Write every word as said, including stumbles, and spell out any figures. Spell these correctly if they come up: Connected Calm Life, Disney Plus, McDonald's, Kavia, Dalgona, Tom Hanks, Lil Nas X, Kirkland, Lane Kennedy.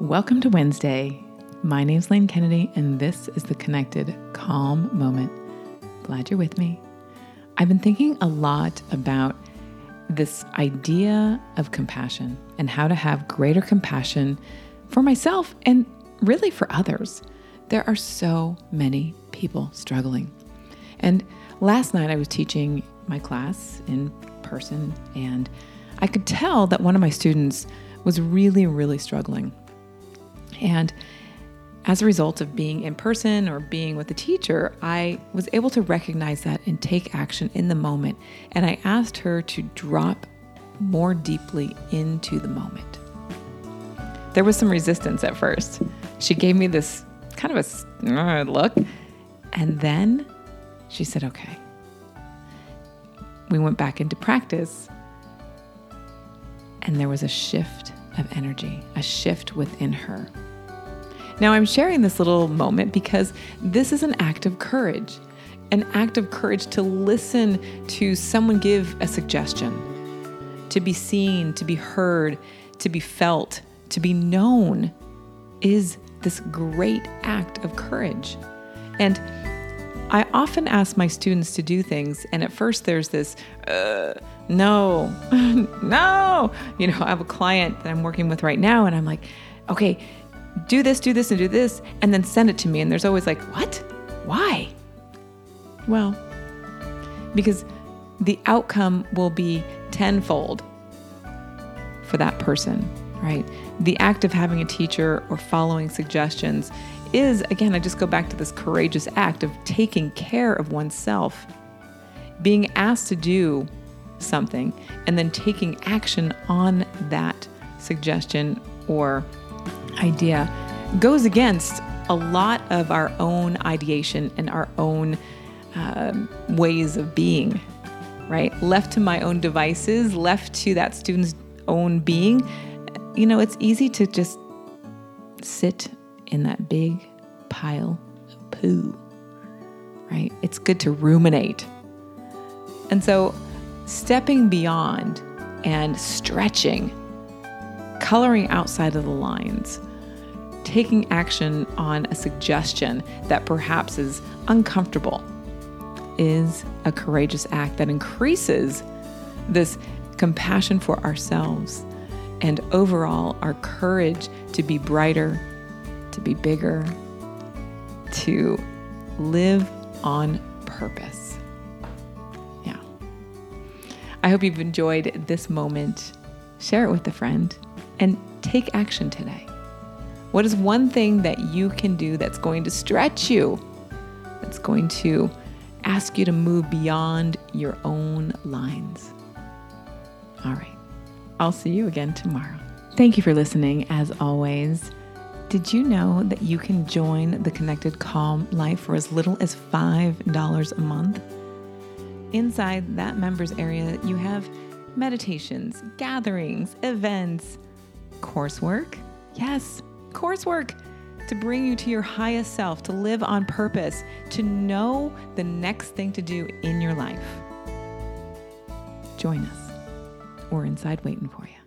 Welcome to Wednesday. My name's Lane Kennedy, and this is the Connected Calm Moment. Glad you're with me. I've been thinking a lot about this idea of compassion and how to have greater compassion for myself and really for others. There are so many people struggling. And last night I was teaching my class in person, and I could tell that one of my students was really, really struggling. And as a result of being in person or being with the teacher, I was able to recognize that and take action in the moment. And I asked her to drop more deeply into the moment. There was some resistance at first. She gave me this kind of a look. And then she said, okay. We went back into practice. And there was a shift of energy, a shift within her. Now, I'm sharing this little moment because this is an act of courage, an act of courage to listen to someone give a suggestion, to be seen, to be heard, to be felt, to be known is this great act of courage. And I often ask my students to do things, and at first there's this, uh, no, no. You know, I have a client that I'm working with right now, and I'm like, okay, do this, do this, and do this, and then send it to me. And there's always like, what? Why? Well, because the outcome will be tenfold for that person, right? The act of having a teacher or following suggestions is, again, I just go back to this courageous act of taking care of oneself, being asked to do something, and then taking action on that suggestion or idea goes against a lot of our own ideation and our own um, ways of being, right? Left to my own devices, left to that student's own being, you know, it's easy to just sit in that big pile of poo, right? It's good to ruminate. And so stepping beyond and stretching, coloring outside of the lines, taking action on a suggestion that perhaps is uncomfortable is a courageous act that increases this compassion for ourselves and overall our courage to be brighter, to be bigger, to live on purpose. Yeah. I hope you've enjoyed this moment. Share it with a friend and take action today. What is one thing that you can do that's going to stretch you, that's going to ask you to move beyond your own lines? All right. I'll see you again tomorrow. Thank you for listening, as always. Did you know that you can join the Connected Calm Life for as little as five dollars a month? Inside that members area, you have meditations, gatherings, events, coursework. Yes, coursework to bring you to your highest self, to live on purpose, to know the next thing to do in your life. Join us. We're inside waiting for you.